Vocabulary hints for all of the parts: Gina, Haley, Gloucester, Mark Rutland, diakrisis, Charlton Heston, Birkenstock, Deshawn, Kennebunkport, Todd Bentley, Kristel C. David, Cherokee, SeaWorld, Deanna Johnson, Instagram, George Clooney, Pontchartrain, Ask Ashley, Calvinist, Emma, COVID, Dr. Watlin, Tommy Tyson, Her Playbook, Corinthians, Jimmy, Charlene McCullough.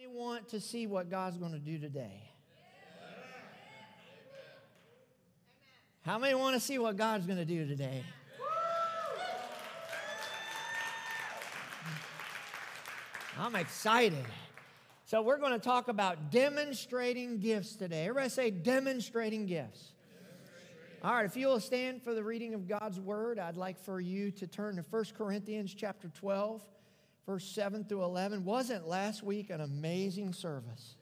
They want to see what God's going to do today? How many want to see what God's going to do today? I'm excited. So we're going to talk about demonstrating gifts today. Everybody say demonstrating gifts. All right, if you will stand for the reading of God's Word, I'd like for you to turn to 1 Corinthians chapter 12, verse 7 through 11. Wasn't last week an amazing service?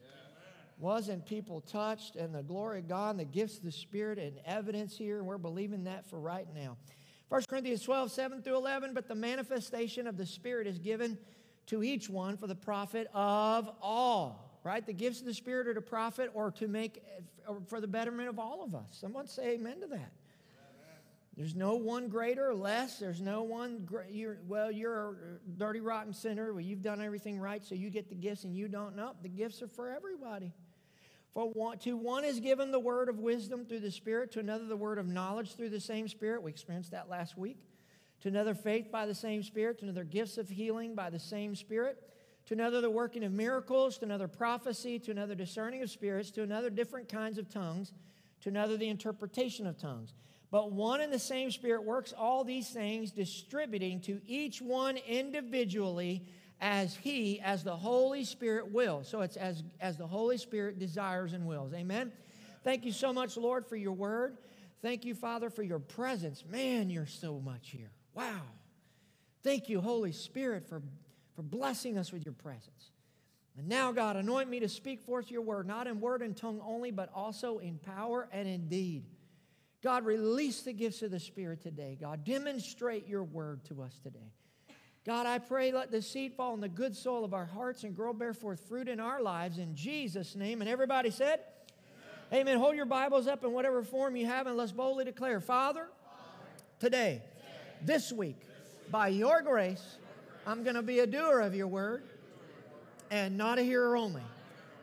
Wasn't people touched and the glory of God and the gifts of the Spirit and evidence here? And we're believing that for right now. 1 Corinthians 12, 7 through 11, but the manifestation of the Spirit is given to each one for the profit of all, right? The gifts of the Spirit are to profit or to make for the betterment of all of us. Someone say amen to that. Amen. There's no one greater or less. There's no one, you're a dirty, rotten sinner. Well, you've done everything right, so you get the gifts and you don't know. The gifts are for everybody. To one is given the word of wisdom through the Spirit, to another the word of knowledge through the same Spirit. We experienced that last week. To another, faith by the same Spirit. To another, gifts of healing by the same Spirit. To another, the working of miracles. To another, prophecy. To another, discerning of spirits. To another, different kinds of tongues. To another, the interpretation of tongues. But one and the same Spirit works all these things, distributing to each one individually as the Holy Spirit wills. So it's as the Holy Spirit desires and wills. Amen? Thank you so much, Lord, for your word. Thank you, Father, for your presence. Man, you're so much here. Wow. Thank you, Holy Spirit, for blessing us with your presence. And now, God, anoint me to speak forth your word, not in word and tongue only, but also in power and in deed. God, release the gifts of the Spirit today. God, demonstrate your word to us today. God, I pray, let the seed fall in the good soil of our hearts and grow, bear forth fruit in our lives in Jesus' name. And everybody said, amen. Amen. Hold your Bibles up in whatever form you have, and let's boldly declare, Father, today. This week, by your grace, I'm going to be a doer of your word and not a hearer only,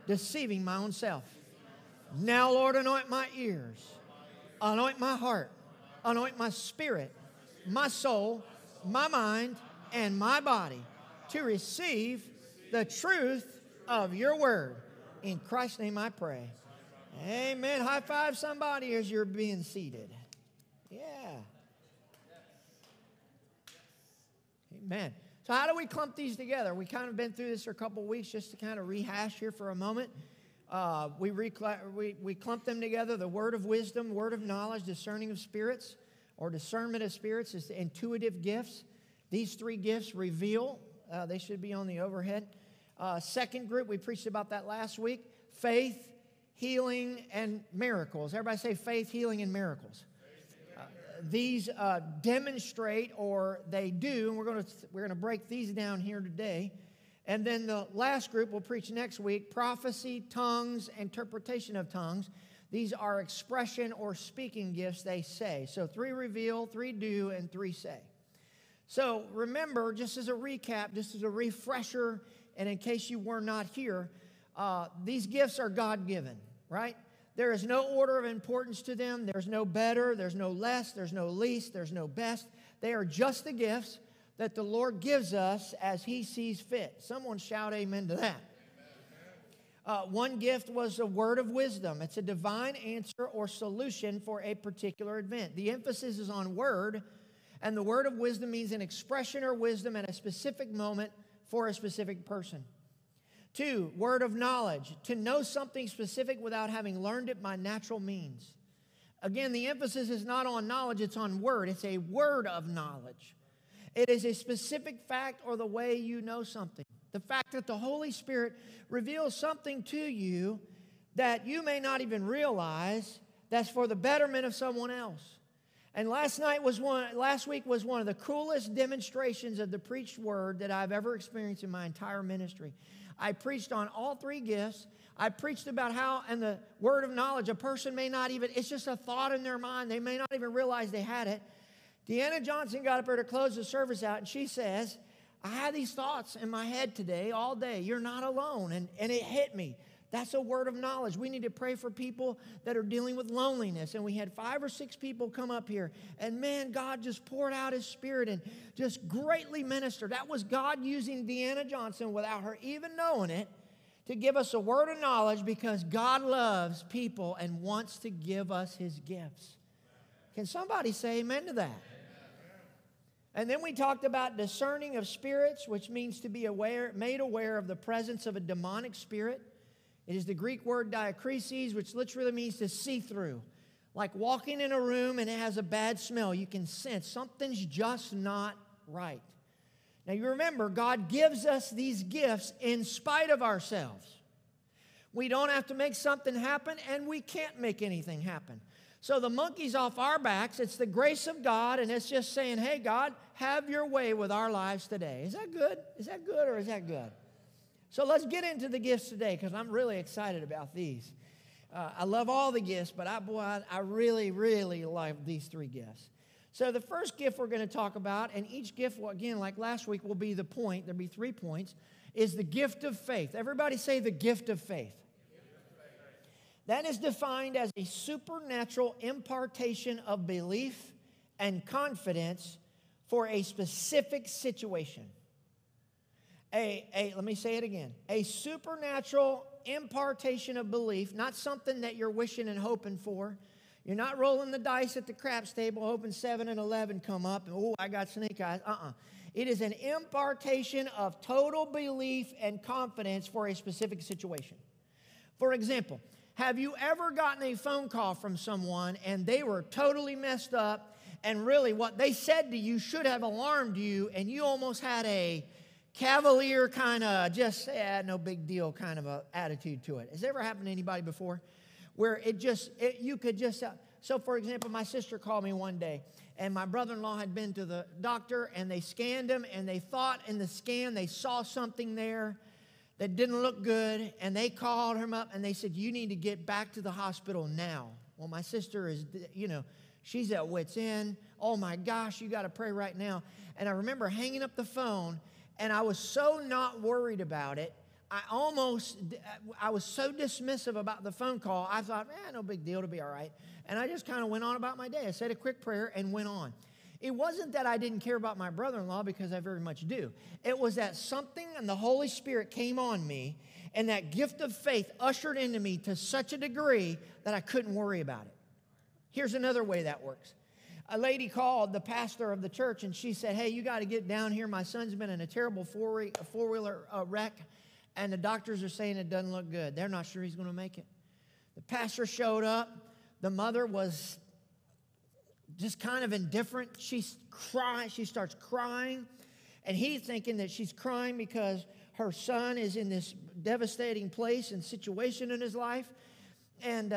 deceiving my own self. Now, Lord, anoint my ears, anoint my heart, anoint my spirit, my soul, my mind, and my body to receive the truth of your word. In Christ's name I pray. Amen. High five somebody as you're being seated. Yeah. Amen. So how do we clump these together? We kind of been through this for a couple weeks just to kind of rehash here for a moment. We clump them together. The word of wisdom, word of knowledge, discerning of spirits, or discernment of spirits is the intuitive gifts. These three gifts reveal. They should be on the overhead. Second group, we preached about that last week. Faith, healing, and miracles. Everybody say faith, healing, and miracles. These demonstrate, or they do, and we're going to break these down here today. And then the last group we'll preach next week, prophecy, tongues, interpretation of tongues. These are expression or speaking gifts, they say. So 3 reveal, 3 do, and 3 say. So remember, just as a recap, just as a refresher, and in case you were not here, these gifts are God-given, right? There is no order of importance to them. There's no better, there's no less, there's no least, there's no best. They are just the gifts that the Lord gives us as he sees fit. Someone shout amen to that. One gift was the word of wisdom. It's a divine answer or solution for a particular event. The emphasis is on word, and the word of wisdom means an expression or wisdom at a specific moment for a specific person. 2, word of knowledge, to know something specific without having learned it by natural means. Again, the emphasis is not on knowledge, it's on word. It's a word of knowledge. It is a specific fact or the way you know something. The fact that the Holy Spirit reveals something to you that you may not even realize that's for the betterment of someone else. And last week was one of the coolest demonstrations of the preached word that I've ever experienced in my entire ministry. I preached on all 3 gifts. I preached about how, in the word of knowledge, a person may not even, it's just a thought in their mind. They may not even realize they had it. Deanna Johnson got up here to close the service out, and she says, I had these thoughts in my head today, all day. You're not alone. And it hit me. That's a word of knowledge. We need to pray for people that are dealing with loneliness. And we had 5 or 6 people come up here. And man, God just poured out his Spirit and just greatly ministered. That was God using Deanna Johnson without her even knowing it to give us a word of knowledge because God loves people and wants to give us his gifts. Can somebody say amen to that? And then we talked about discerning of spirits, which means to be aware, made aware of the presence of a demonic spirit. It is the Greek word diakrisis, which literally means to see through. Like walking in a room and it has a bad smell, you can sense something's just not right. Now you remember, God gives us these gifts in spite of ourselves. We don't have to make something happen, and we can't make anything happen. So the monkey's off our backs. It's the grace of God, and it's just saying, hey, God, have your way with our lives today. Is that good? Is that good or is that good? So let's get into the gifts today because I'm really excited about these. I love all the gifts, but I really, really love these three gifts. So the first gift we're going to talk about, and each gift, again, like last week, will be the point. There'll be 3 points, is the gift of faith. Everybody say the gift of faith. That is defined as a supernatural impartation of belief and confidence for a specific situation. Let me say it again. A supernatural impartation of belief, not something that you're wishing and hoping for. You're not rolling the dice at the craps table, hoping 7 and 11 come up, and, oh, I got snake eyes. It is an impartation of total belief and confidence for a specific situation. For example, have you ever gotten a phone call from someone and they were totally messed up and really what they said to you should have alarmed you and you almost had a cavalier kind of just, no big deal kind of a attitude to it? Has it ever happened to anybody before? Where it just, you could just, so for example, my sister called me one day and my brother-in-law had been to the doctor and they scanned him and they thought in the scan they saw something there that didn't look good, and they called him up, and they said, you need to get back to the hospital now. Well, my sister is, she's at wit's end. Oh, my gosh, you got to pray right now. And I remember hanging up the phone, and I was so not worried about it. I was so dismissive about the phone call. I thought, no big deal, it'll be all right. And I just kind of went on about my day. I said a quick prayer and went on. It wasn't that I didn't care about my brother-in-law, because I very much do. It was that something and the Holy Spirit came on me, and that gift of faith ushered into me to such a degree that I couldn't worry about it. Here's another way that works. A lady called the pastor of the church, and she said, hey, you got to get down here. My son's been in a terrible four-wheeler wreck, and the doctors are saying it doesn't look good. They're not sure he's going to make it. The pastor showed up. The mother was just kind of indifferent. She starts crying, and he's thinking that she's crying because her son is in this devastating place and situation in his life, and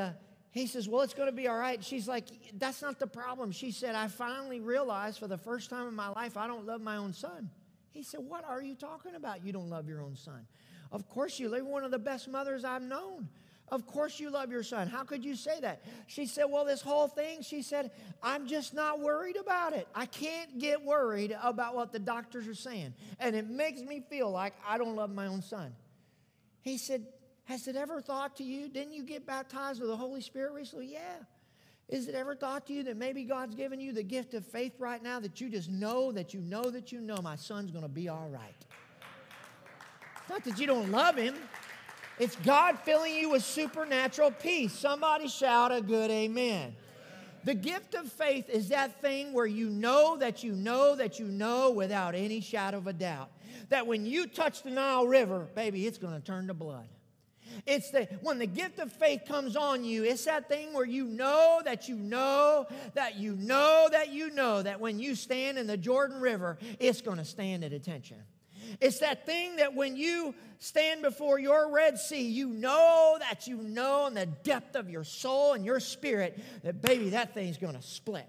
he says, well, it's going to be all right. She's like, that's not the problem. She said, I finally realized for the first time in my life I don't love my own son. He said, what are you talking about? You don't love your own son. Of course you love. One of the best mothers I've known. Of course you love your son. How could you say that? She said, well, this whole thing, she said, I'm just not worried about it. I can't get worried about what the doctors are saying. And it makes me feel like I don't love my own son. He said, has it ever thought to you, didn't you get baptized with the Holy Spirit recently? Yeah. Is it ever thought to you that maybe God's given you the gift of faith right now that you just know that you know that you know my son's going to be all right? It's not that you don't love him. It's God filling you with supernatural peace. Somebody shout a good amen. The gift of faith is that thing where you know that you know that you know without any shadow of a doubt that when you touch the Nile River, baby, it's going to turn to blood. It's when the gift of faith comes on you, it's that thing where you know that you know that you know that you know that when you stand in the Jordan River, it's going to stand at attention. It's that thing that when you stand before your Red Sea, you know that you know in the depth of your soul and your spirit that, baby, that thing's going to split.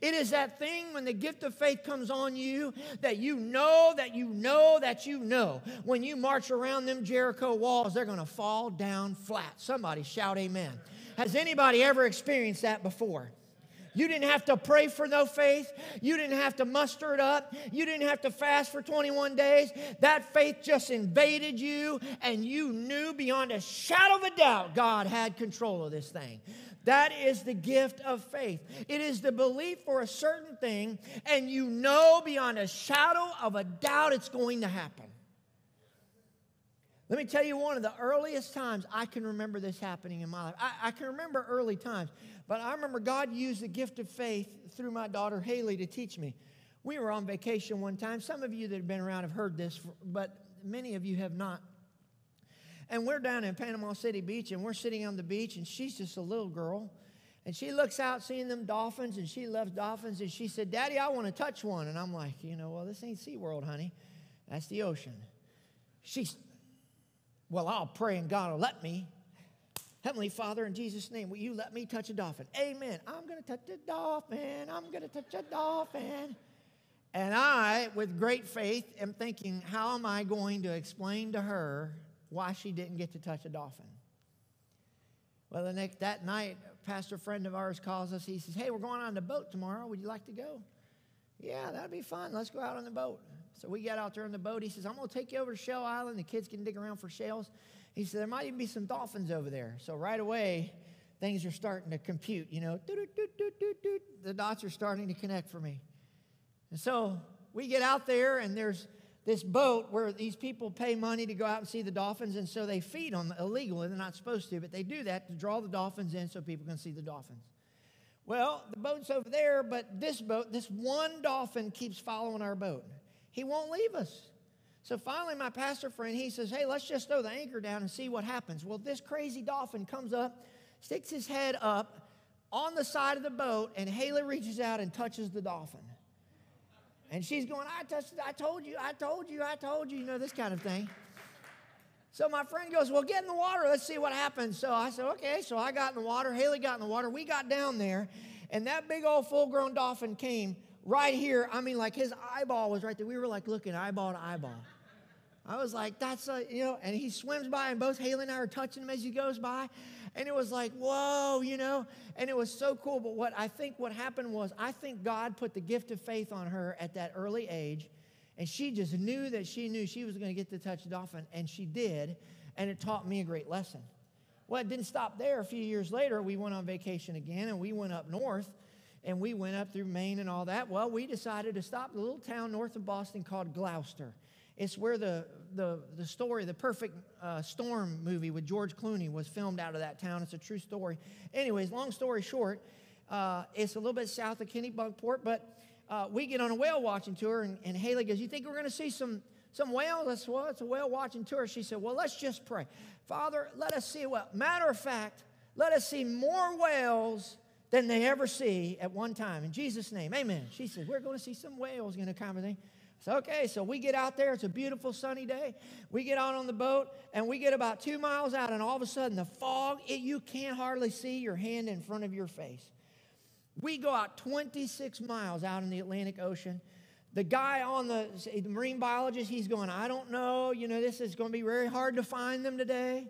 It is that thing when the gift of faith comes on you that you know that you know that you know. When you march around them Jericho walls, they're going to fall down flat. Somebody shout amen. Has anybody ever experienced that before? You didn't have to pray for no faith. You didn't have to muster it up. You didn't have to fast for 21 days. That faith just invaded you, and you knew beyond a shadow of a doubt God had control of this thing. That is the gift of faith. It is the belief for a certain thing, and you know beyond a shadow of a doubt it's going to happen. Let me tell you one of the earliest times I can remember this happening in my life. I can remember early times, but I remember God used the gift of faith through my daughter Haley to teach me. We were on vacation one time. Some of you that have been around have heard this, but many of you have not. And we're down in Panama City Beach, and we're sitting on the beach, and she's just a little girl. And she looks out seeing them dolphins, and she loves dolphins, and she said, "Daddy, I want to touch one." And I'm like, you know, well, this ain't SeaWorld, honey. That's the ocean. She's, well, I'll pray, and God will let me. Heavenly Father, in Jesus' name, will you let me touch a dolphin? Amen. I'm going to touch a dolphin. I'm going to touch a dolphin. And I, with great faith, am thinking, how am I going to explain to her why she didn't get to touch a dolphin? Well, the next, that night, a pastor friend of ours calls us. He says, "Hey, we're going on the boat tomorrow. Would you like to go?" "Yeah, that'd be fun. Let's go out on the boat." So we got out there on the boat. He says, "I'm going to take you over to Shell Island. The kids can dig around for shells." He said, "There might even be some dolphins over there." So right away, things are starting to compute, you know. The dots are starting to connect for me. And so we get out there, and there's this boat where these people pay money to go out and see the dolphins, and so they feed them illegally. They're not supposed to, but they do that to draw the dolphins in so people can see the dolphins. Well, the boat's over there, but this boat, this one dolphin keeps following our boat. He won't leave us. So finally, my pastor friend, he says, "Hey, let's just throw the anchor down and see what happens." Well, this crazy dolphin comes up, sticks his head up on the side of the boat, and Haley reaches out and touches the dolphin. And she's going, "I touched it, I told you, I told you, I told you," you know, this kind of thing. So my friend goes, "Well, get in the water. Let's see what happens." So I said, "Okay." So I got in the water. Haley got in the water. We got down there, and that big old full-grown dolphin came right here. I mean, like, his eyeball was right there. We were, like, looking eyeball to eyeball. I was like, that's, you know, and he swims by, and both Haley and I are touching him as he goes by. And it was like, whoa, you know, and it was so cool. But what I think what happened was, I think God put the gift of faith on her at that early age, and she just knew that she knew she was going to get to touch the dolphin, and she did, and it taught me a great lesson. Well, it didn't stop there. A few years later, we went on vacation again, and we went up north, and we went up through Maine and all that. Well, we decided to stop at a little town north of Boston called Gloucester. It's where the story, the Perfect Storm movie with George Clooney was filmed out of that town. It's a true story. Anyways, long story short, it's a little bit south of Kennebunkport, but we get on a whale watching tour, and Haley goes, "You think we're going to see some whales?" I said, "Well, it's a whale watching tour." She said, "Well, let's just pray. Father, let us see a whale. Matter of fact, let us see more whales than they ever see at one time. In Jesus' name, amen." She said, "We're going to see some whales," you know, kind of thing. So, okay, so we get out there. It's a beautiful sunny day. We get out on the boat, and we get about 2 miles out, and all of a sudden the fog, you can't hardly see your hand in front of your face. We go out 26 miles out in the Atlantic Ocean. The guy on the marine biologist, he's going, "I don't know. You know, this is going to be very hard to find them today.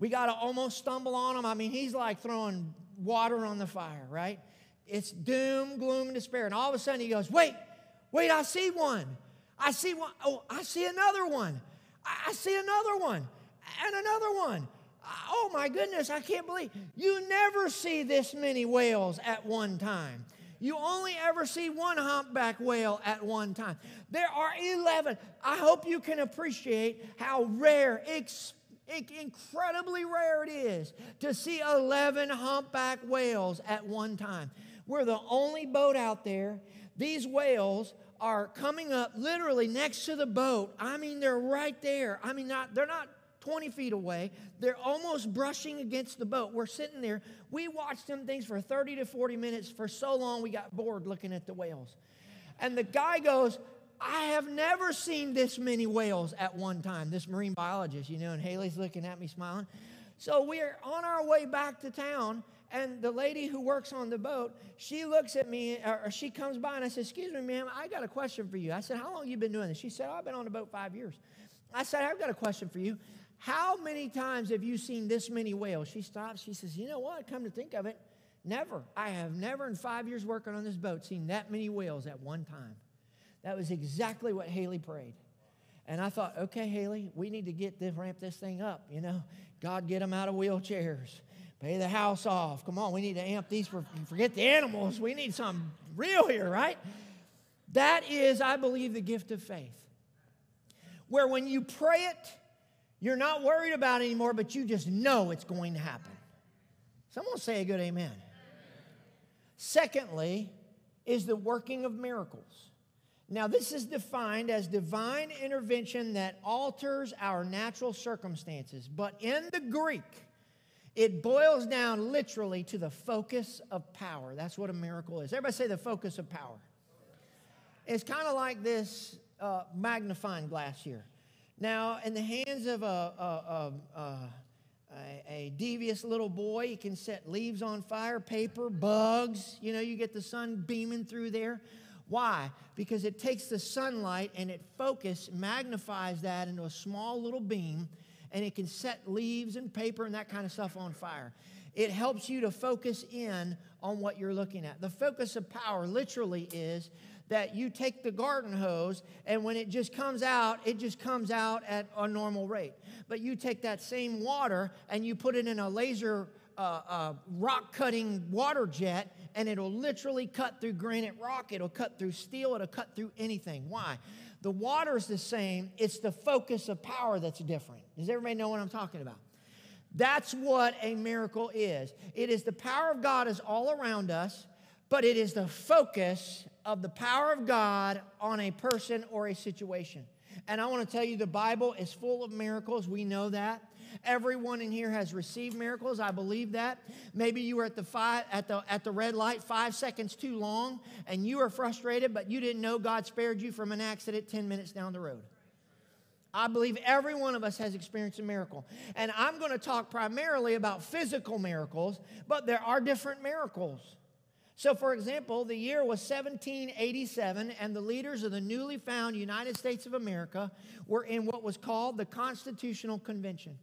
We got to almost stumble on them." I mean, he's like throwing water on the fire, right? It's doom, gloom, and despair. And all of a sudden he goes, wait, I see one. I see one. Oh, I see another one. I see another one and another one. Oh, my goodness, I can't believe. You never see this many whales at one time. You only ever see one humpback whale at one time. There are 11. I hope you can appreciate how rare, incredibly rare it is to see 11 humpback whales at one time. We're the only boat out there. These whales are coming up literally next to the boat. I mean, they're right there. I mean, they're not 20 feet away. They're almost brushing against the boat. We're sitting there. We watched them things for 30 to 40 minutes. For so long, we got bored looking at the whales. And the guy goes, "I have never seen this many whales at one time," this marine biologist, you know, and Haley's looking at me smiling. So we're on our way back to town, and the lady who works on the boat, she looks at me, or she comes by, and I said, "Excuse me, ma'am, I got a question for you." I said, "How long have you been doing this?" She said, "Oh, I've been on the boat 5 years. I said, "I've got a question for you. How many times have you seen this many whales?" She stops. She says, "You know what? Come to think of it, never. I have never in 5 years working on this boat seen that many whales at one time." That was exactly what Haley prayed. And I thought, okay, Haley, we need to ramp this thing up, you know. God, get them out of wheelchairs. Pay the house off. Come on, we need to amp these. Forget the animals. We need something real here, right? That is, I believe, the gift of faith. Where when you pray it, you're not worried about anymore, but you just know it's going to happen. Someone say a good amen. Amen. Secondly is the working of miracles. Now, this is defined as divine intervention that alters our natural circumstances. But in the Greek, it boils down literally to the focus of power. That's what a miracle is. Everybody say the focus of power. It's kind of like this magnifying glass here. Now, in the hands of a devious little boy, he can set leaves on fire, paper, bugs. You know, you get the sun beaming through there. Why? Because it takes the sunlight and it magnifies that into a small little beam, and it can set leaves and paper and that kind of stuff on fire. It helps you to focus in on what you're looking at. The focus of power literally is that you take the garden hose, and when it just comes out at a normal rate. But you take that same water and you put it in a laser rock-cutting water jet, and it'll literally cut through granite rock. It'll cut through steel. It'll cut through anything. Why? The water's the same. It's the focus of power that's different. Does everybody know what I'm talking about? That's what a miracle is. It is the power of God is all around us, but it is the focus of the power of God on a person or a situation. And I want to tell you, the Bible is full of miracles. We know that. Everyone in here has received miracles. I believe that. Maybe you were at the red light 5 seconds too long, and you were frustrated, but you didn't know God spared you from an accident 10 minutes down the road. I believe every one of us has experienced a miracle. And I'm going to talk primarily about physical miracles, but there are different miracles. So, for example, the year was 1787, and the leaders of the newly found United States of America were in what was called the Constitutional Convention.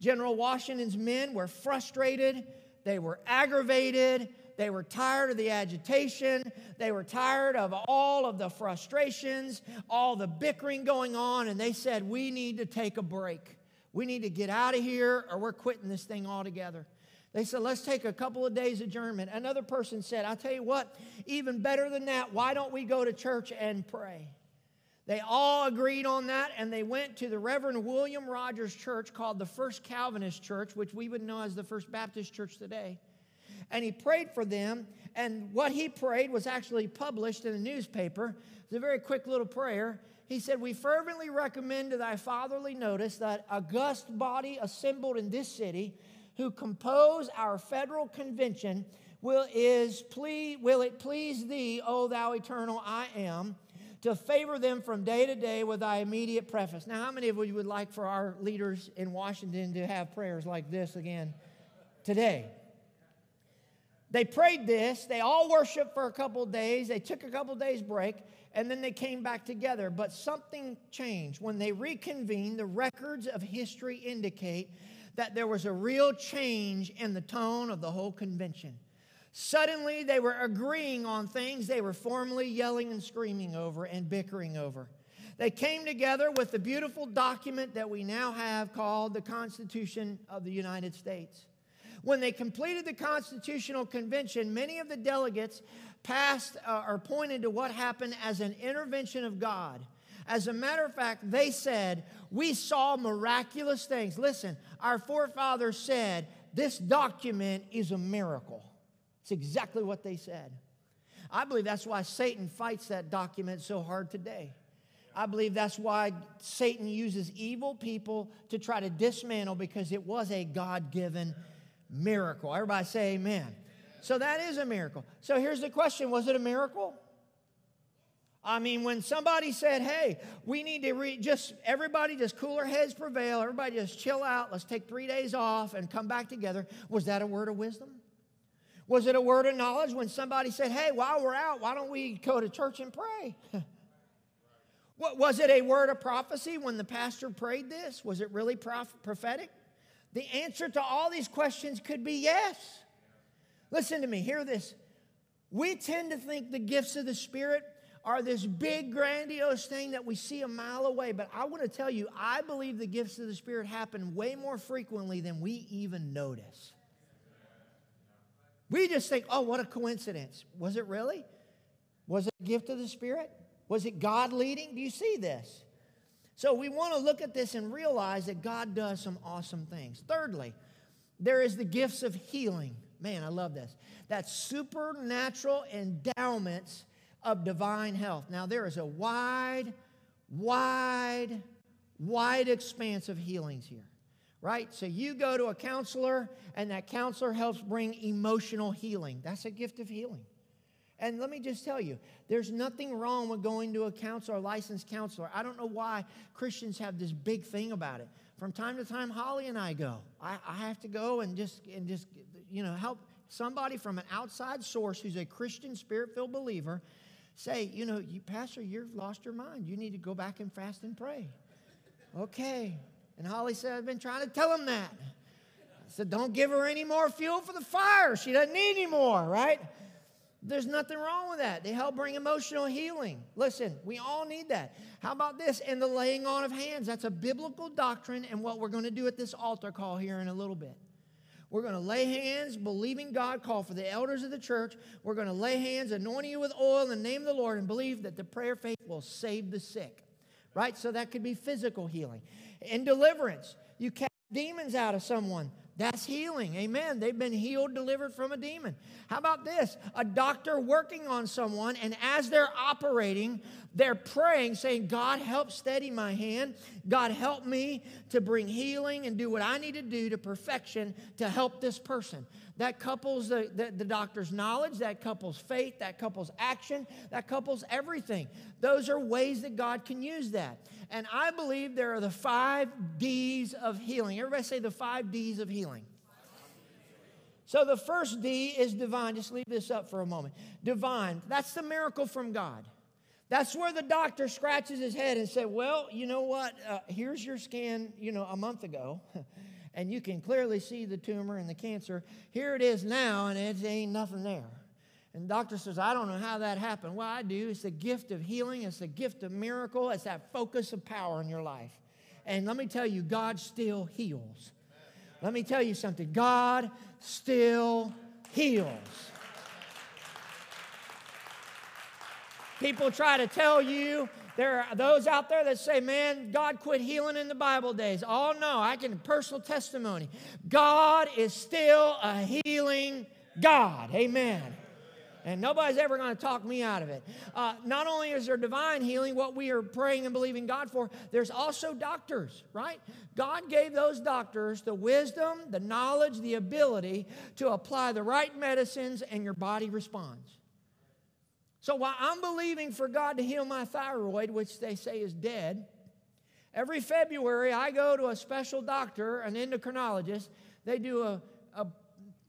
General Washington's men were frustrated, they were aggravated, they were tired of the agitation, they were tired of all of the frustrations, all the bickering going on, and they said, we need to take a break. We need to get out of here, or we're quitting this thing altogether. They said, let's take a couple of days adjournment. Another person said, I'll tell you what, even better than that, why don't we go to church and pray? They all agreed on that, and they went to the Reverend William Rogers Church, called the First Calvinist Church, which we would know as the First Baptist Church today. And he prayed for them, and what he prayed was actually published in a newspaper. It's a very quick little prayer. He said, we fervently recommend to thy fatherly notice that august body assembled in this city, who compose our federal convention, will it please thee, O thou eternal I am, to favor them from day to day with thy immediate preface. Now, how many of you would like for our leaders in Washington to have prayers like this again today? They prayed this. They all worshiped for a couple of days. They took a couple of days break, and then they came back together. But something changed. When they reconvened, the records of history indicate that there was a real change in the tone of the whole convention. Suddenly, they were agreeing on things they were formerly yelling and screaming over and bickering over. They came together with the beautiful document that we now have called the Constitution of the United States. When they completed the Constitutional Convention, many of the delegates pointed to what happened as an intervention of God. As a matter of fact, they said, we saw miraculous things. Listen, our forefathers said, this document is a miracle. It's exactly what they said. I believe that's why Satan fights that document so hard today. I believe that's why Satan uses evil people to try to dismantle, because it was a God-given miracle. Everybody say amen. So that is a miracle. So here's the question, was it a miracle? I mean, when somebody said, hey, we need to everybody just cooler heads prevail. Everybody just chill out. Let's take 3 days off and come back together. Was that a word of wisdom? Was it a word of knowledge when somebody said, hey, while we're out, why don't we go to church and pray? Was it a word of prophecy when the pastor prayed this? Was it really prophetic? The answer to all these questions could be yes. Listen to me. Hear this. We tend to think the gifts of the Spirit are this big, grandiose thing that we see a mile away. But I want to tell you, I believe the gifts of the Spirit happen way more frequently than we even notice. We just think, oh, what a coincidence. Was it really? Was it a gift of the Spirit? Was it God leading? Do you see this? So we want to look at this and realize that God does some awesome things. Thirdly, there is the gifts of healing. Man, I love this. That's supernatural endowments of divine health. Now, there is a wide expanse of healings here, right? So you go to a counselor, and that counselor helps bring emotional healing. That's a gift of healing. And let me just tell you, there's nothing wrong with going to a counselor, a licensed counselor. I don't know why Christians have this big thing about it. From time to time, Holly and I go. I have to go and just you know, help somebody from an outside source who's a Christian, spirit-filled believer say, you know, Pastor, you've lost your mind. You need to go back and fast and pray. Okay. And Holly said, I've been trying to tell him that. I said, don't give her any more fuel for the fire. She doesn't need any more, right? There's nothing wrong with that. They help bring emotional healing. Listen, we all need that. How about this? And the laying on of hands. That's a biblical doctrine and what we're going to do at this altar call here in a little bit. We're going to lay hands, believing God, call for the elders of the church. We're going to lay hands, anointing you with oil in the name of the Lord, and believe that the prayer of faith will save the sick. Right? So that could be physical healing. And deliverance. You cast demons out of someone. That's healing. Amen. They've been healed, delivered from a demon. How about this? A doctor working on someone, and as they're operating, they're praying, saying, God, help steady my hand. God, help me to bring healing and do what I need to do to perfection to help this person. That couples the doctor's knowledge, that couples faith, that couples action, that couples everything. Those are ways that God can use that. And I believe there are the 5 D's of healing. Everybody say the 5 D's of healing. So the first D is divine. Just leave this up for a moment. Divine. That's the miracle from God. That's where the doctor scratches his head and says, well, you know what? Here's your scan, you know, a month ago. And you can clearly see the tumor and the cancer. Here it is now, and it ain't nothing there. And the doctor says, I don't know how that happened. Well, I do. It's the gift of healing. It's the gift of miracle. It's that focus of power in your life. And let me tell you, God still heals. Let me tell you something. God still heals. People try to tell you. There are those out there that say, man, God quit healing in the Bible days. Oh, no, I can personal testimony. God is still a healing God. Amen. And nobody's ever going to talk me out of it. Not only is there divine healing, what we are praying and believing God for, there's also doctors, right? God gave those doctors the wisdom, the knowledge, the ability to apply the right medicines, and your body responds. So while I'm believing for God to heal my thyroid, which they say is dead, every February I go to a special doctor, an endocrinologist. They do a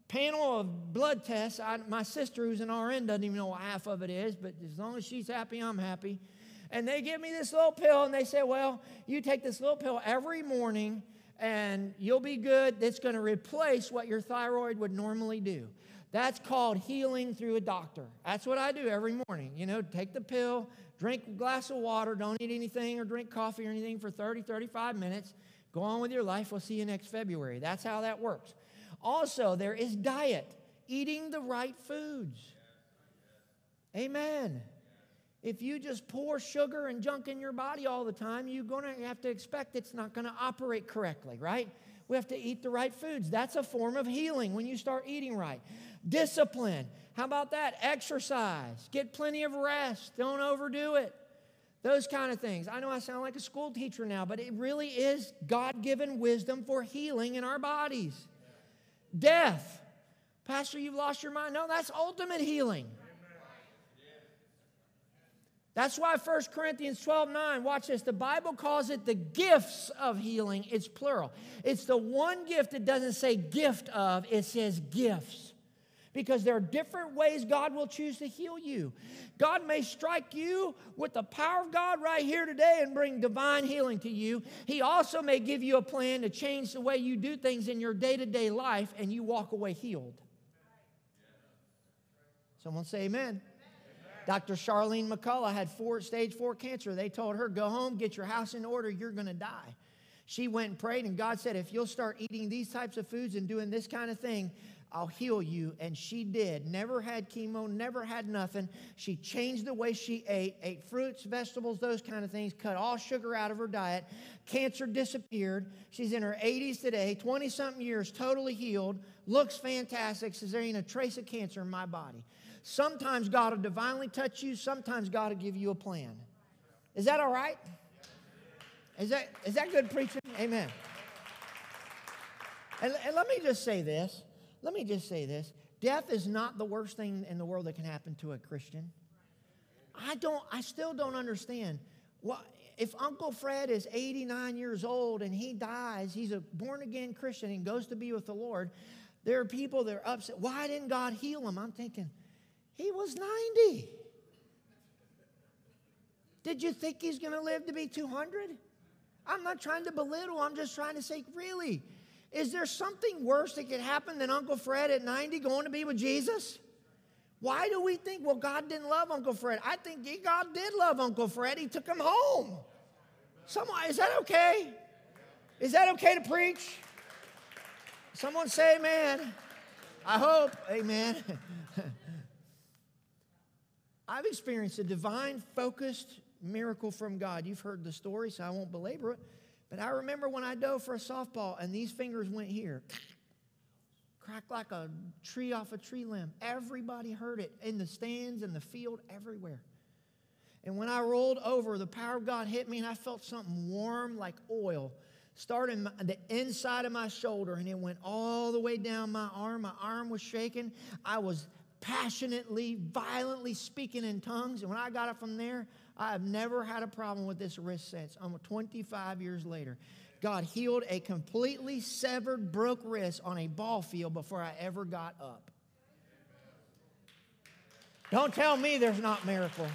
panel of blood tests. My sister, who's an RN, doesn't even know what half of it is, but as long as she's happy, I'm happy. And they give me this little pill, and they say, well, you take this little pill every morning, and you'll be good. It's going to replace what your thyroid would normally do. That's called healing through a doctor. That's what I do every morning. You know, take the pill, drink a glass of water, don't eat anything or drink coffee or anything for 30, 35 minutes. Go on with your life. We'll see you next February. That's how that works. Also, there is diet, eating the right foods. Amen. If you just pour sugar and junk in your body all the time, you're going to have to expect it's not going to operate correctly, right? We have to eat the right foods. That's a form of healing when you start eating right. Discipline. How about that? Exercise. Get plenty of rest. Don't overdo it. Those kind of things. I know I sound like a school teacher now, but it really is God-given wisdom for healing in our bodies. Death. Pastor, you've lost your mind. No, that's ultimate healing. That's why 1 Corinthians 12:9, watch this, the Bible calls it the gifts of healing. It's plural. It's the one gift that doesn't say gift of, it says gifts. Because there are different ways God will choose to heal you. God may strike you with the power of God right here today and bring divine healing to you. He also may give you a plan to change the way you do things in your day-to-day life, and you walk away healed. Someone say amen. Dr. Charlene McCullough had stage 4 cancer. They told her, go home, get your house in order, you're going to die. She went and prayed, and God said, if you'll start eating these types of foods and doing this kind of thing, I'll heal you. And she did. Never had chemo, never had nothing. She changed the way she ate fruits, vegetables, those kind of things, cut all sugar out of her diet. Cancer disappeared. She's in her 80s today, 20-something years, totally healed, looks fantastic, says there ain't a trace of cancer in my body. Sometimes God will divinely touch you. Sometimes God will give you a plan. Is that all right? Is that good preaching? Amen. And let me just say this. Let me just say this. Death is not the worst thing in the world that can happen to a Christian. I still don't understand. Well, if Uncle Fred is 89 years old and he dies, he's a born-again Christian and goes to be with the Lord, there are people that are upset. Why didn't God heal him? I'm thinking, he was 90. Did you think he's going to live to be 200? I'm not trying to belittle. I'm just trying to say, really, is there something worse that could happen than Uncle Fred at 90 going to be with Jesus? Why do we think, well, God didn't love Uncle Fred? I think God did love Uncle Fred. He took him home. Someone, is that okay? Is that okay to preach? Someone say amen. I hope. Amen. I've experienced a divine focused miracle from God. You've heard the story, so I won't belabor it. But I remember when I dove for a softball and these fingers went here. Cracked like a tree off a tree limb. Everybody heard it in the stands, in the field, everywhere. And when I rolled over, the power of God hit me and I felt something warm like oil starting the inside of my shoulder, and it went all the way down my arm. My arm was shaking. I was passionately, violently speaking in tongues. And when I got up from there, I have never had a problem with this wrist since. I'm 25 years later. God healed a completely severed, broke wrist on a ball field before I ever got up. Don't tell me there's not miracles.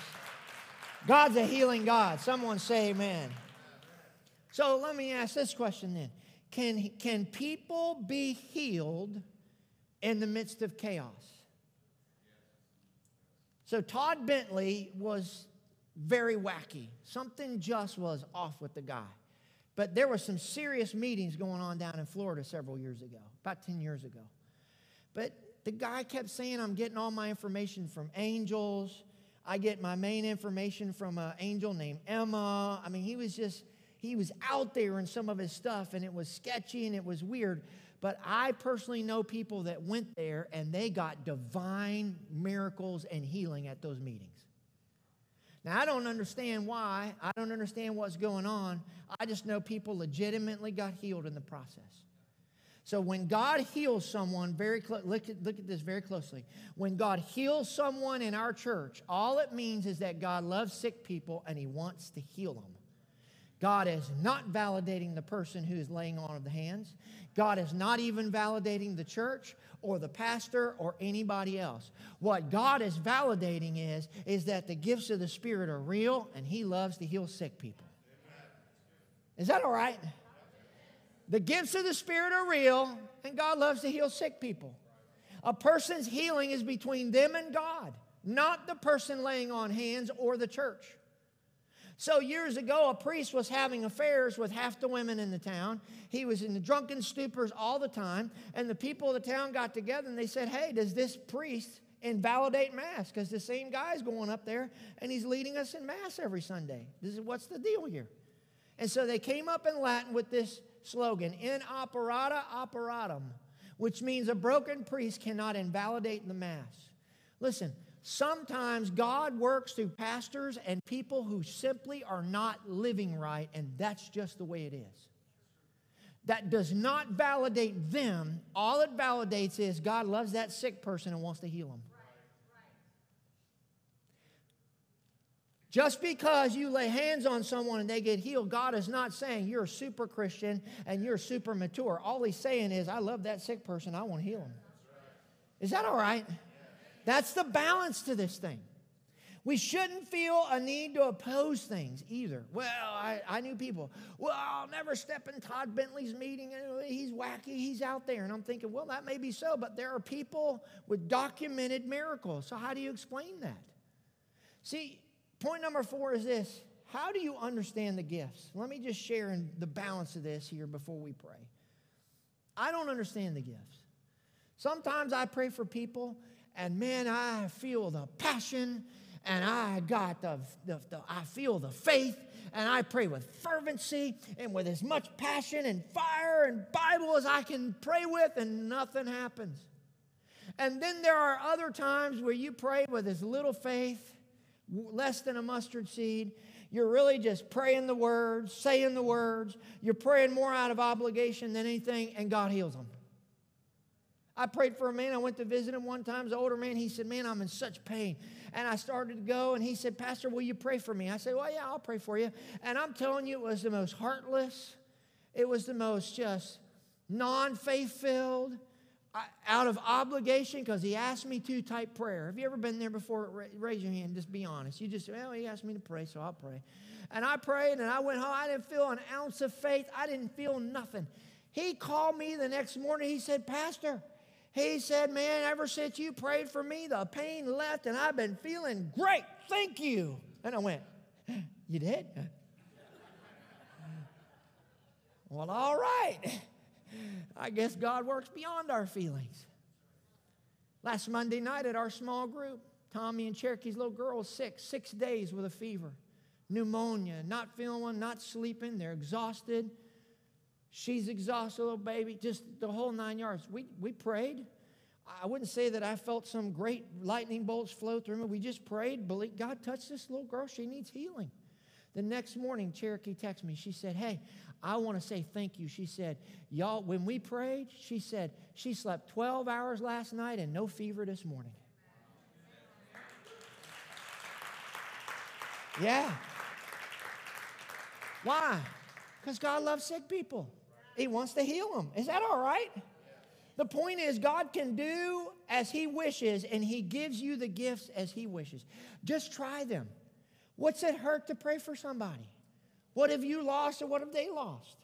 God's a healing God. Someone say amen. So let me ask this question then. Can people be healed in the midst of chaos? So Todd Bentley was very wacky. Something just was off with the guy. But there were some serious meetings going on down in Florida several years ago, about 10 years ago. But the guy kept saying, I'm getting all my information from angels. I get my main information from an angel named Emma. I mean, he was out there in some of his stuff, and it was sketchy and it was weird. But I personally know people that went there, and they got divine miracles and healing at those meetings. Now, I don't understand why. I don't understand what's going on. I just know people legitimately got healed in the process. So when God heals someone, look at this very closely. When God heals someone in our church, all it means is that God loves sick people and he wants to heal them. God is not validating the person who is laying on of the hands. God is not even validating the church or the pastor or anybody else. What God is validating is that the gifts of the Spirit are real and he loves to heal sick people. Is that all right? The gifts of the Spirit are real and God loves to heal sick people. A person's healing is between them and God, not the person laying on hands or the church. So years ago, a priest was having affairs with half the women in the town. He was in the drunken stupors all the time. And the people of the town got together and they said, hey, does this priest invalidate Mass? Because the same guy's going up there and he's leading us in Mass every Sunday. What's the deal here? And so they came up in Latin with this slogan, in operata operatum, which means a broken priest cannot invalidate the Mass. Listen. Sometimes God works through pastors and people who simply are not living right, and that's just the way it is. That does not validate them. All it validates is God loves that sick person and wants to heal them. Just because you lay hands on someone and they get healed, God is not saying you're a super Christian and you're super mature. All he's saying is, I love that sick person. I want to heal him. Is that all right? That's the balance to this thing. We shouldn't feel a need to oppose things either. Well, I knew people. Well, I'll never step in Todd Bentley's meeting. He's wacky. He's out there. And I'm thinking, well, that may be so, but there are people with documented miracles. So how do you explain that? See, point number 4 is this. How do you understand the gifts? Let me just share in the balance of this here before we pray. I don't understand the gifts. Sometimes I pray for people, and man, I feel the passion, and I got I feel the faith, and I pray with fervency and with as much passion and fire and Bible as I can pray with, and nothing happens. And then there are other times where you pray with as little faith, less than a mustard seed. You're really just praying the words, saying the words. You're praying more out of obligation than anything, and God heals them. I prayed for a man. I went to visit him one time. He's an older man. He said, man, I'm in such pain. And I started to go, and he said, Pastor, will you pray for me? I said, well, yeah, I'll pray for you. And I'm telling you, it was the most heartless. It was the most just non-faith-filled, out of obligation because he asked me to type prayer. Have you ever been there before? Raise your hand. Just be honest. You just say, well, he asked me to pray, so I'll pray. And I prayed, and I went home. I didn't feel an ounce of faith. I didn't feel nothing. He called me the next morning. He said, Pastor, he said, man, ever since you prayed for me, the pain left, and I've been feeling great. Thank you. And I went, you did? Well, all right. I guess God works beyond our feelings. Last Monday night at our small group, Tommy and Cherokee's little girl was sick, 6 days with a fever, pneumonia, not feeling, not sleeping. They're exhausted. She's exhausted, little baby, just the whole 9 yards. We prayed. I wouldn't say that I felt some great lightning bolts flow through me. We just prayed. Believe God touched this little girl. She needs healing. The next morning, Cherokee texted me. She said, hey, I want to say thank you. She said, y'all, when we prayed, she said, she slept 12 hours last night and no fever this morning. Yeah. Why? Because God loves sick people. He wants to heal them. Is that all right? The point is, God can do as he wishes, and he gives you the gifts as he wishes. Just try them. What's it hurt to pray for somebody? What have you lost, or what have they lost?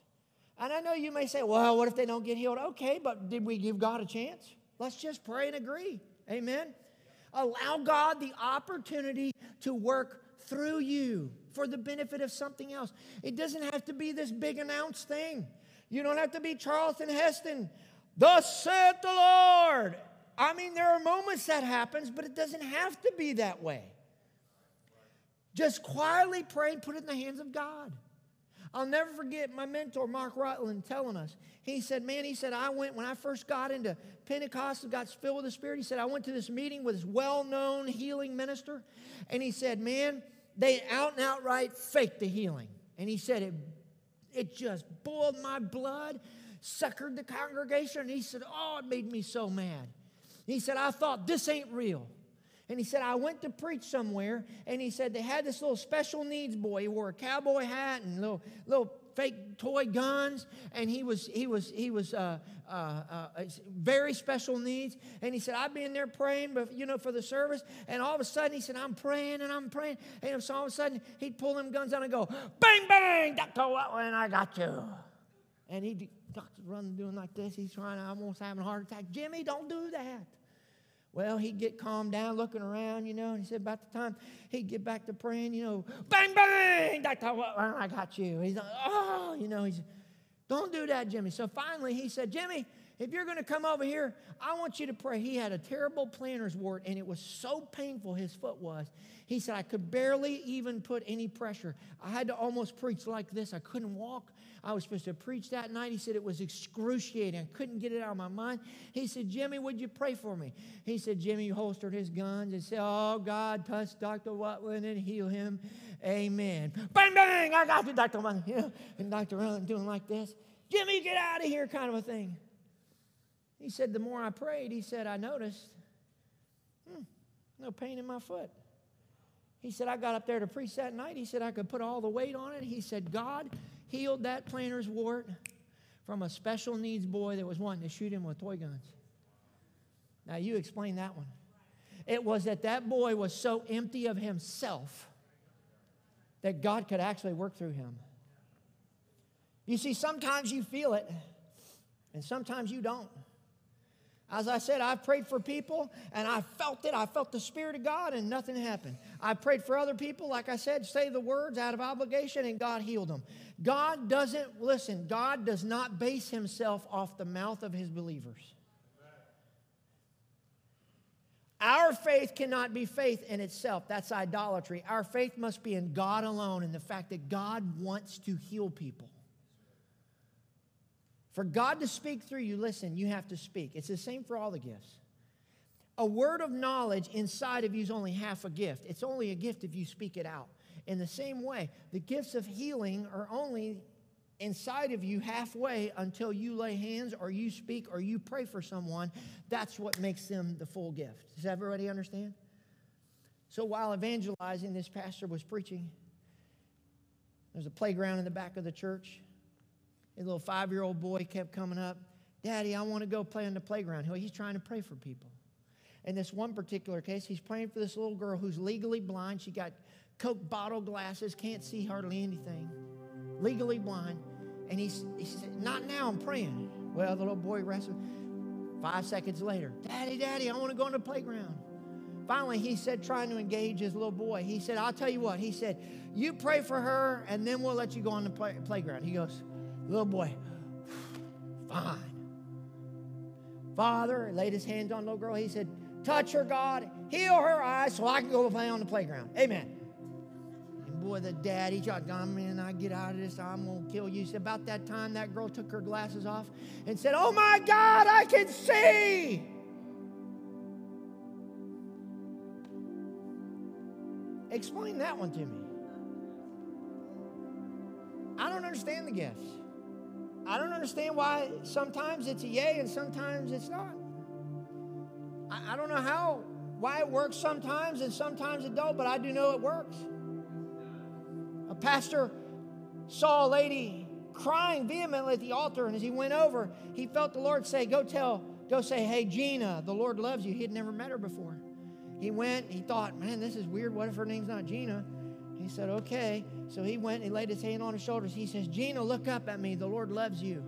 And I know you may say, well, what if they don't get healed? Okay, but did we give God a chance? Let's just pray and agree. Amen? Allow God the opportunity to work through you for the benefit of something else. It doesn't have to be this big announced thing. You don't have to be Charlton Heston. Thus saith the Lord. I mean, there are moments that happens, but it doesn't have to be that way. Just quietly pray and put it in the hands of God. I'll never forget my mentor, Mark Rutland, telling us. He said, man, he said, when I first got into Pentecost and got filled with the Spirit, he said, I went to this meeting with this well-known healing minister. And he said, man, they out and outright faked the healing. And he said, it just boiled my blood, suckered the congregation. And he said, oh, it made me so mad. He said, I thought this ain't real. And he said, I went to preach somewhere, and he said they had this little special needs boy. He wore a cowboy hat and little fake toy guns, and he was very special needs. And he said, I've been there praying, but you know, for the service. And all of a sudden, he said, I'm praying, and so all of a sudden he'd pull them guns out and go, bang, bang, Dr. Watlin, I got you. And he'd run doing like this. He's trying, I'm almost having a heart attack. Jimmy, don't do that. Well, he'd get calmed down, looking around, you know, and he said about the time he'd get back to praying, you know, bang, bang, Dr. Watlin, I got you. He's like, oh, you know, he's, don't do that, Jimmy. So finally he said, Jimmy, if you're going to come over here, I want you to pray. He had a terrible plantar's wart, and it was so painful, his foot was. He said, I could barely even put any pressure. I had to almost preach like this. I couldn't walk. I was supposed to preach that night. He said it was excruciating. I couldn't get it out of my mind. He said, Jimmy, would you pray for me? He said, Jimmy holstered his guns and said, oh, God, touch Dr. Watlin and heal him. Amen. Bang, bang, I got you, Dr. Watlin. You know, and Dr. Watlin doing like this. Jimmy, get out of here kind of a thing. He said, the more I prayed, he said, I noticed, no pain in my foot. He said, I got up there to preach that night. He said, I could put all the weight on it. He said, God healed that plantar's wart from a special needs boy that was wanting to shoot him with toy guns. Now, you explain that one. It was that boy was so empty of himself that God could actually work through him. You see, sometimes you feel it, and sometimes you don't. As I said, I've prayed for people, and I felt it. I felt the Spirit of God, and nothing happened. I prayed for other people, like I said, say the words out of obligation, and God healed them. God doesn't, listen, God does not base himself off the mouth of his believers. Our faith cannot be faith in itself. That's idolatry. Our faith must be in God alone and the fact that God wants to heal people. For God to speak through you, listen, you have to speak. It's the same for all the gifts. A word of knowledge inside of you is only half a gift. It's only a gift if you speak it out. In the same way, the gifts of healing are only inside of you halfway until you lay hands or you speak or you pray for someone. That's what makes them the full gift. Does everybody understand? So while evangelizing, this pastor was preaching. There's a playground in the back of the church. A little 5-year-old boy kept coming up. Daddy, I want to go play on the playground. He's trying to pray for people. In this one particular case, he's praying for this little girl who's legally blind. She got Coke bottle glasses, can't see hardly anything. Legally blind. And he said, not now, I'm praying. Well, the little boy wrestled. 5 seconds later, Daddy, I want to go on the playground. Finally, he said, trying to engage his little boy, he said, I'll tell you what. He said, you pray for her, and then we'll let you go on the playground. He goes, little boy, fine. Father laid his hands on the little girl. He said, touch her, God. Heal her eyes so I can go play on the playground. Amen. Boy, the daddy, man, I get out of this, I'm going to kill you. So about that time, that girl took her glasses off and said, oh, my God, I can see. Explain that one to me. I don't understand the gifts. I don't understand why sometimes it's a yay and sometimes it's not. I don't know how, why it works sometimes and sometimes it don't, but I do know it works. Pastor saw a lady crying vehemently at the altar, and as he went over, he felt the Lord say, go say, hey, Gina, the Lord loves you. He had never met her before. He went, he thought, man, this is weird. What if her name's not Gina? He said, okay. So he went, and he laid his hand on her shoulders. He says, Gina, look up at me. The Lord loves you.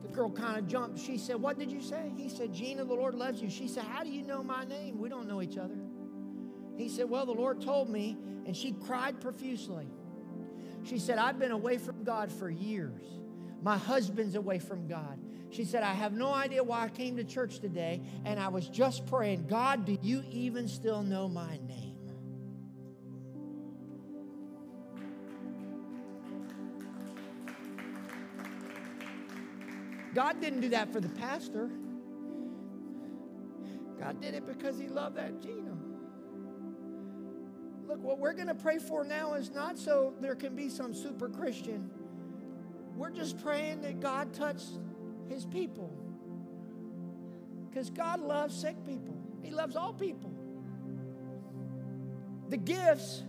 The girl kind of jumped. She said, what did you say? He said, Gina, the Lord loves you. She said, how do you know my name? We don't know each other. He said, well, the Lord told me, and she cried profusely. She said, I've been away from God for years. My husband's away from God. She said, I have no idea why I came to church today, and I was just praying, God, do you even still know my name? God didn't do that for the pastor. God did it because he loved that Gina. Look, what we're going to pray for now is not so there can be some super Christian. We're just praying that God touched his people. Because God loves sick people. He loves all people. The gifts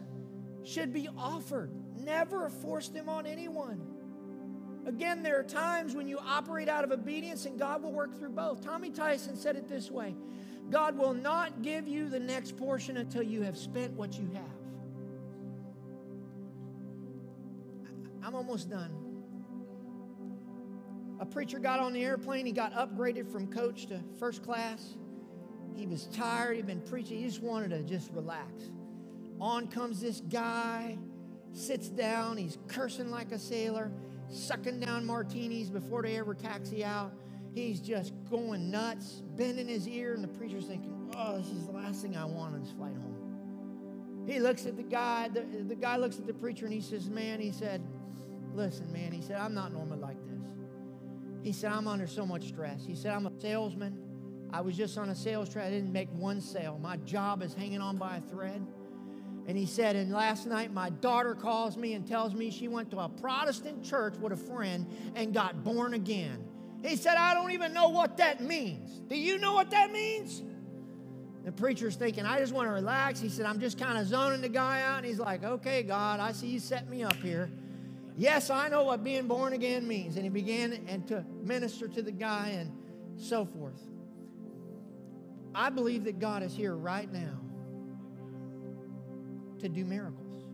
should be offered. Never force them on anyone. Again, there are times when you operate out of obedience and God will work through both. Tommy Tyson said it this way. God will not give you the next portion until you have spent what you have. I'm almost done. A preacher got on the airplane. He got upgraded from coach to first class. He was tired. He'd been preaching. He just wanted to just relax. On comes this guy, sits down. He's cursing like a sailor, sucking down martinis before they ever taxi out. He's just going nuts, bending his ear, and the preacher's thinking, oh, this is the last thing I want on this flight home. He looks at the guy. The guy looks at the preacher, and he says, man, he said, listen, man, he said, I'm not normally like this. He said, I'm under so much stress. He said, I'm a salesman. I was just on a sales trip. I didn't make one sale. My job is hanging on by a thread. And he said, and last night my daughter calls me and tells me she went to a Protestant church with a friend and got born again. He said, I don't even know what that means. Do you know what that means? The preacher's thinking, I just want to relax. He said, I'm just kind of zoning the guy out. And he's like, okay, God, I see you set me up here. Yes, I know what being born again means. And he began and to minister to the guy and so forth. I believe that God is here right now to do miracles.